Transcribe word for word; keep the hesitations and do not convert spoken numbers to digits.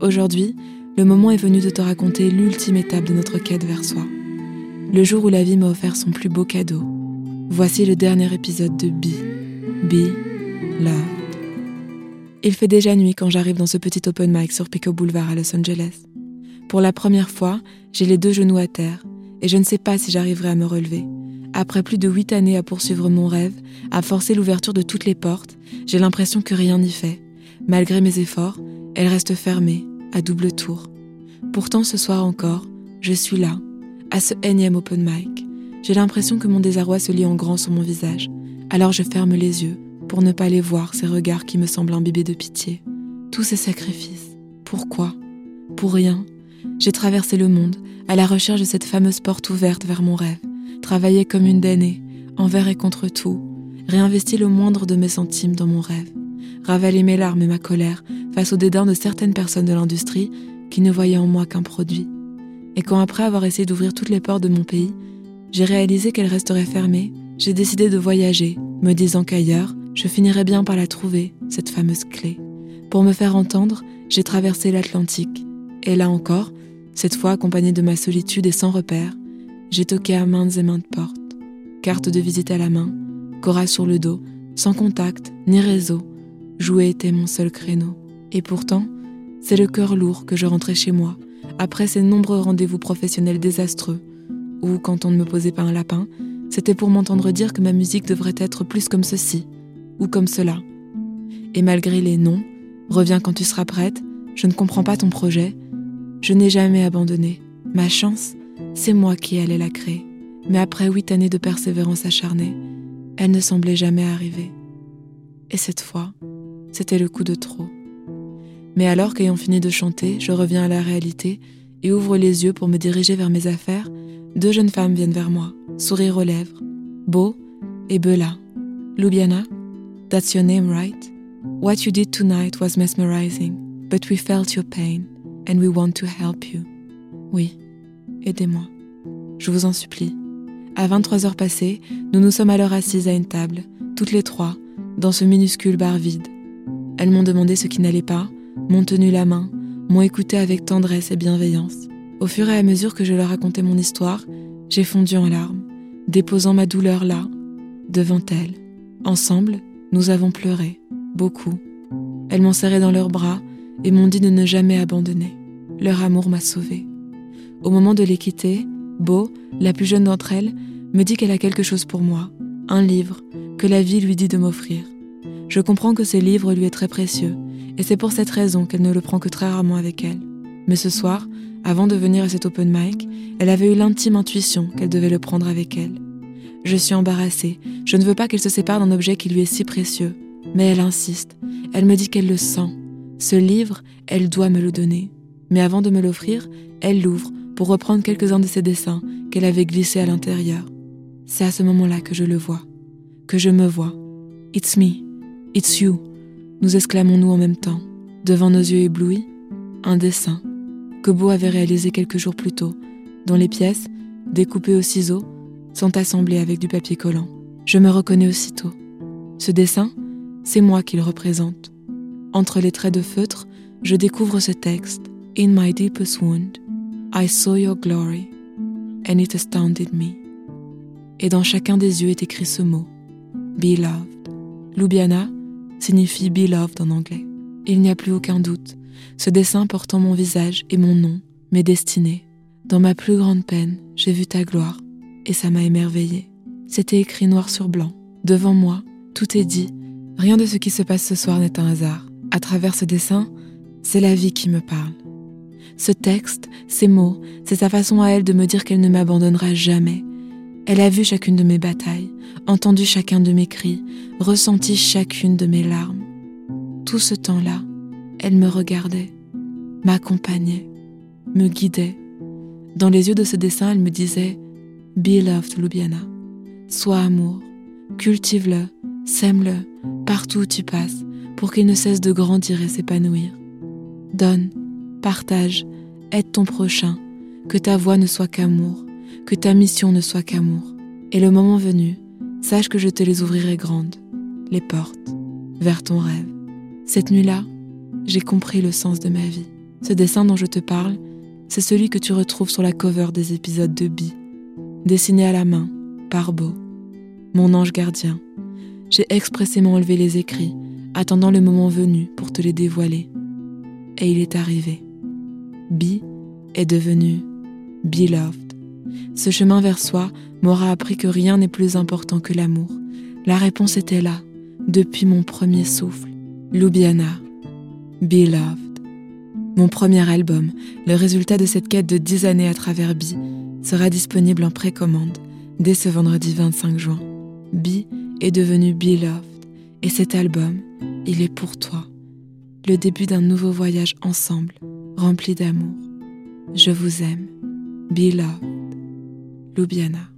Aujourd'hui, le moment est venu de te raconter l'ultime étape de notre quête vers soi. Le jour où la vie m'a offert son plus beau cadeau. Voici le dernier épisode de Be, Be, Loved. Il fait déjà nuit quand j'arrive dans ce petit open mic sur Pico Boulevard à Los Angeles. Pour la première fois, j'ai les deux genoux à terre et je ne sais pas si j'arriverai à me relever. Après plus de huit années à poursuivre mon rêve, à forcer l'ouverture de toutes les portes, j'ai l'impression que rien n'y fait. Malgré mes efforts, elle reste fermée, à double tour. Pourtant, ce soir encore, je suis là, à ce énième open mic. J'ai l'impression que mon désarroi se lit en grand sur mon visage. Alors je ferme les yeux pour ne pas les voir, ces regards qui me semblent imbibés de pitié. Tous ces sacrifices. Pourquoi ? Pour rien. J'ai traversé le monde, à la recherche de cette fameuse porte ouverte vers mon rêve. Travaillé comme une damnée, envers et contre tout. Réinvesti le moindre de mes centimes dans mon rêve. Ravalé mes larmes et ma colère face au dédain de certaines personnes de l'industrie qui ne voyaient en moi qu'un produit. Et quand, après avoir essayé d'ouvrir toutes les portes de mon pays, j'ai réalisé qu'elle resterait fermée, j'ai décidé de voyager, me disant qu'ailleurs, je finirais bien par la trouver, cette fameuse clé. Pour me faire entendre, j'ai traversé l'Atlantique. Et là encore, cette fois accompagnée de ma solitude et sans repère, j'ai toqué à maintes et maintes portes. Carte de visite à la main, Cora sur le dos, sans contact, ni réseau. Jouer était mon seul créneau. Et pourtant, c'est le cœur lourd que je rentrais chez moi, après ces nombreux rendez-vous professionnels désastreux, ou quand on ne me posait pas un lapin, c'était pour m'entendre dire que ma musique devrait être plus comme ceci, ou comme cela. Et malgré les non, reviens quand tu seras prête, je ne comprends pas ton projet, je n'ai jamais abandonné. Ma chance, c'est moi qui allais la créer. Mais après huit années de persévérance acharnée, elle ne semblait jamais arriver. Et cette fois, c'était le coup de trop. Mais alors qu'ayant fini de chanter, je reviens à la réalité et ouvre les yeux pour me diriger vers mes affaires, deux jeunes femmes viennent vers moi, sourire aux lèvres. Beau et Bella. Lubiana, that's your name, right? What you did tonight was mesmerizing, but we felt your pain and we want to help you. Oui, aidez-moi. Je vous en supplie. À vingt-trois heures passées, nous nous sommes alors assises à une table, toutes les trois, dans ce minuscule bar vide. Elles m'ont demandé ce qui n'allait pas, m'ont tenu la main, m'ont écouté avec tendresse et bienveillance. Au fur et à mesure que je leur racontais mon histoire, j'ai fondu en larmes, déposant ma douleur là, devant elles. Ensemble, nous avons pleuré, beaucoup. Elles m'ont serré dans leurs bras et m'ont dit de ne jamais abandonner. Leur amour m'a sauvée. Au moment de les quitter, Beau, la plus jeune d'entre elles, me dit qu'elle a quelque chose pour moi, un livre que la vie lui dit de m'offrir. Je comprends que ce livre lui est très précieux, et c'est pour cette raison qu'elle ne le prend que très rarement avec elle. Mais ce soir, avant de venir à cet open mic, elle avait eu l'intime intuition qu'elle devait le prendre avec elle. Je suis embarrassée, je ne veux pas qu'elle se sépare d'un objet qui lui est si précieux. Mais elle insiste, elle me dit qu'elle le sent. Ce livre, elle doit me le donner. Mais avant de me l'offrir, elle l'ouvre pour reprendre quelques-uns de ses dessins qu'elle avait glissés à l'intérieur. C'est à ce moment-là que je le vois, que je me vois. « It's me, it's you », nous exclamons-nous en même temps, devant nos yeux éblouis, un dessin que Beau avait réalisé quelques jours plus tôt, dont les pièces, découpées au ciseau, sont assemblées avec du papier collant. Je me reconnais aussitôt. Ce dessin, c'est moi qui le représente. Entre les traits de feutre, je découvre ce texte. « In my deepest wound, I saw your glory, and it astounded me. » Et dans chacun des yeux est écrit ce mot, « Be loved ». Lubiana signifie « Be loved » en anglais. Il n'y a plus aucun doute. Ce dessin portant mon visage et mon nom, mes destinées. Dans ma plus grande peine, j'ai vu ta gloire, et ça m'a émerveillée. C'était écrit noir sur blanc. Devant moi, tout est dit. Rien de ce qui se passe ce soir n'est un hasard. À travers ce dessin, c'est la vie qui me parle. Ce texte, ces mots, c'est sa façon à elle de me dire qu'elle ne m'abandonnera jamais. Elle a vu chacune de mes batailles, entendu chacun de mes cris, ressenti chacune de mes larmes. Tout ce temps-là, elle me regardait, m'accompagnait, me guidait. Dans les yeux de ce dessin, elle me disait « Be loved, Lubiana. Sois amour, cultive-le, sème-le, partout où tu passes, pour qu'il ne cesse de grandir et s'épanouir. Donne, partage, aide ton prochain, que ta voix ne soit qu'amour, que ta mission ne soit qu'amour. Et le moment venu, sache que je te les ouvrirai grandes, les portes, vers ton rêve. Cette nuit-là, j'ai compris le sens de ma vie. Ce dessin dont je te parle, c'est celui que tu retrouves sur la cover des épisodes de Be, dessiné à la main, par Beau, mon ange gardien. J'ai expressément enlevé les écrits, attendant le moment venu pour te les dévoiler. Et il est arrivé. Be est devenue Be, Loved. Ce chemin vers soi m'aura appris que rien n'est plus important que l'amour. La réponse était là, depuis mon premier souffle. Lubiana, Be, Loved. Mon premier album, le résultat de cette quête de dix années à travers Be, sera disponible en précommande dès ce vendredi vingt-cinq juin. Be est devenue Be, Loved, et cet album, il est pour toi. Le début d'un nouveau voyage ensemble, rempli d'amour. Je vous aime. Be, Loved. Lubiana.